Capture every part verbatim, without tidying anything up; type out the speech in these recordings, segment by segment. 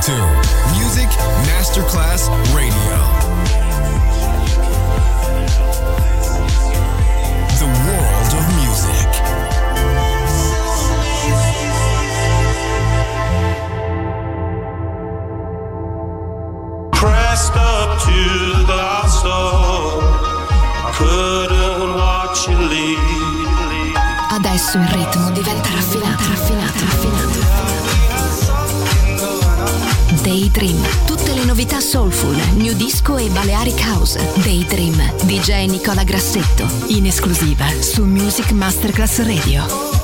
listening to Music Masterclass Radio. The world of music. Pressed up to the soul, I couldn't watch you leave. Adesso il ritmo diventa raffinato, raffinato, raffinato. Day Dream, tutte le novità soulful, new disco e Balearic House. Day Dream, D J Nicola Grassetto, in esclusiva su Music Masterclass Radio.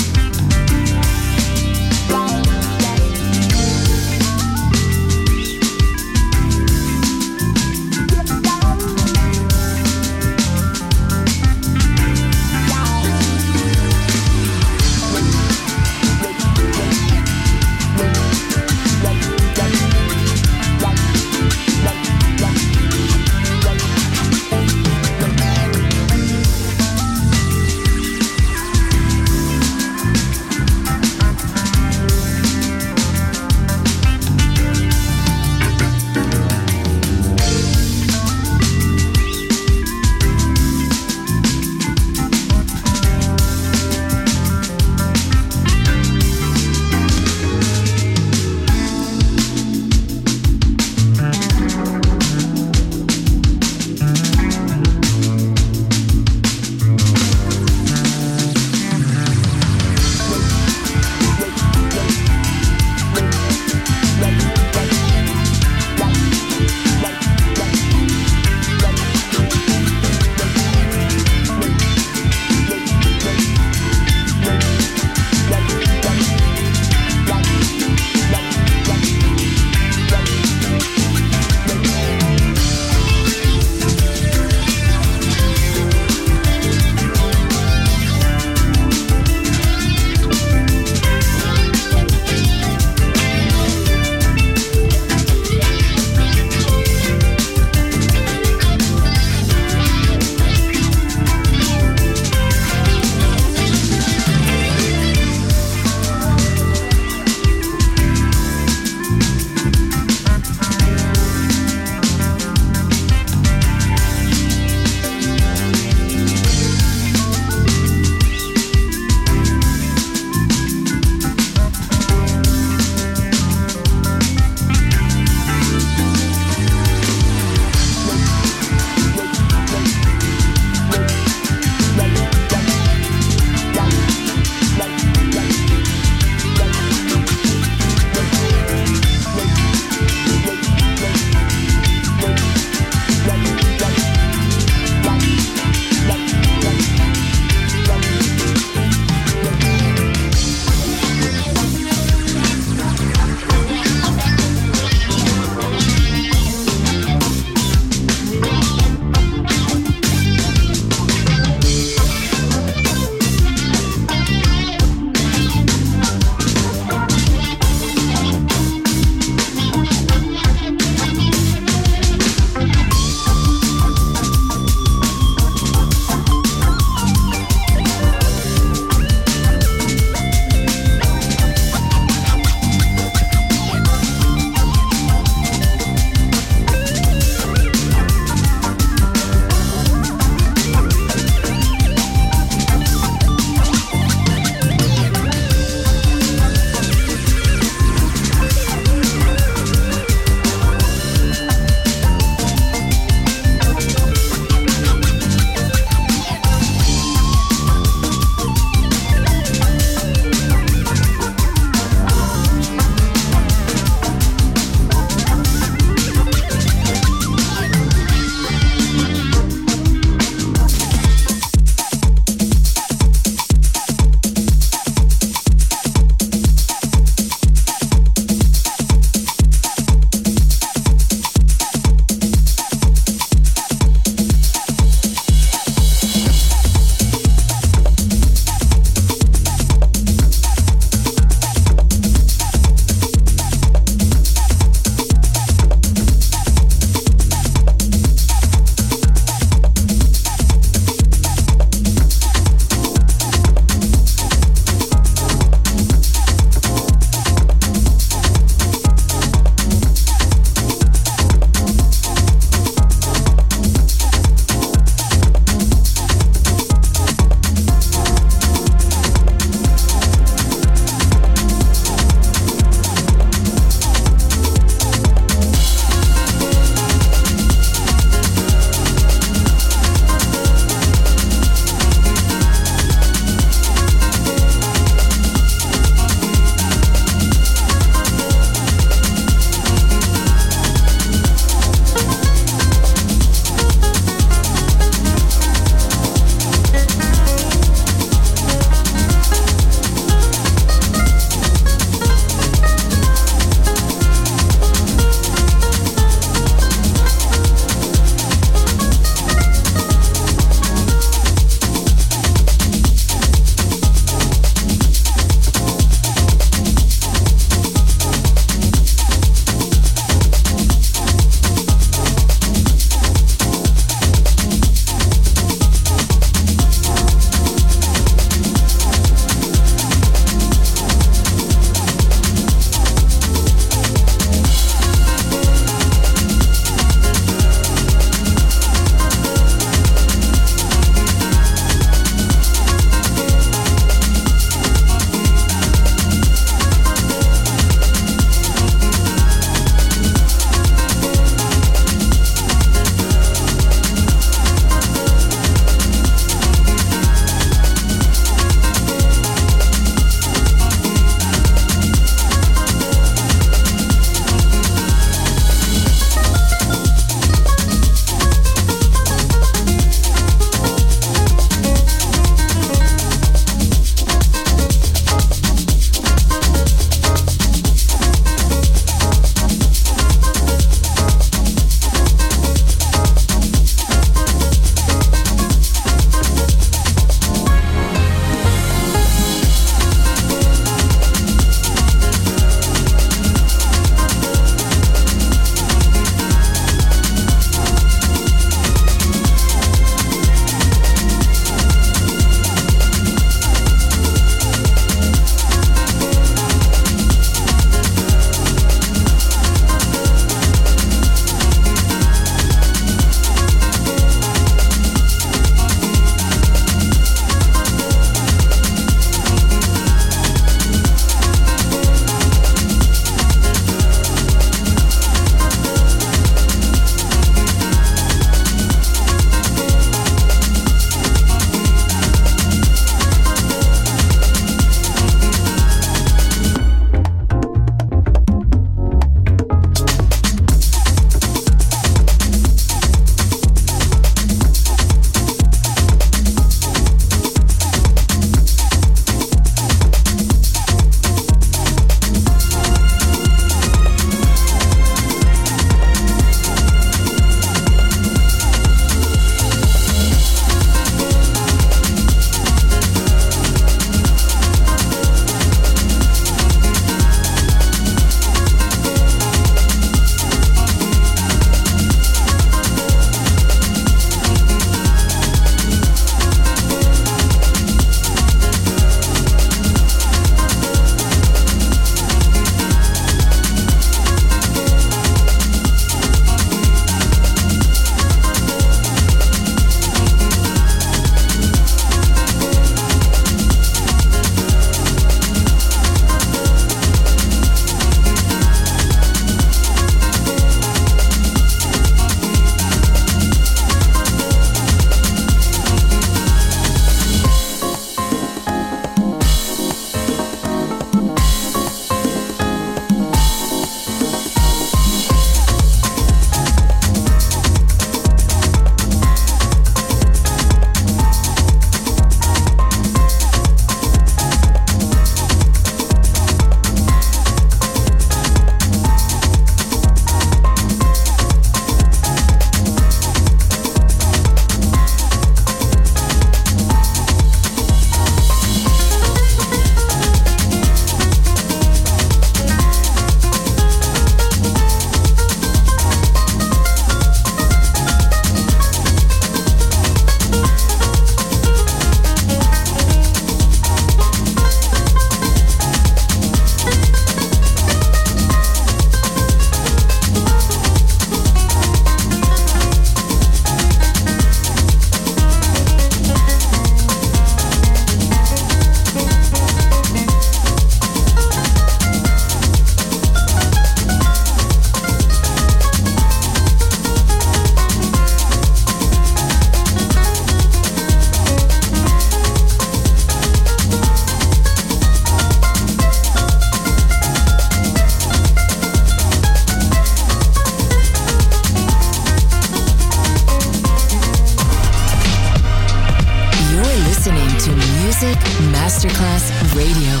to Music Masterclass Radio.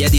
piedi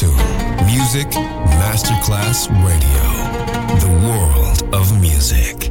to Music Masterclass Radio, the world of music.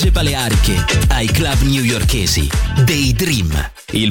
spiagge baleariche ai club newyorkesi. Day Dream, il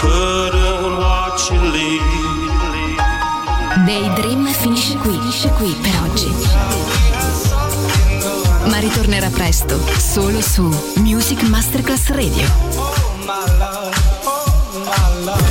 couldn't watch you leave. Day Dream finisce qui, finisce qui per oggi. Ma ritornerà presto, solo su Music Masterclass Radio.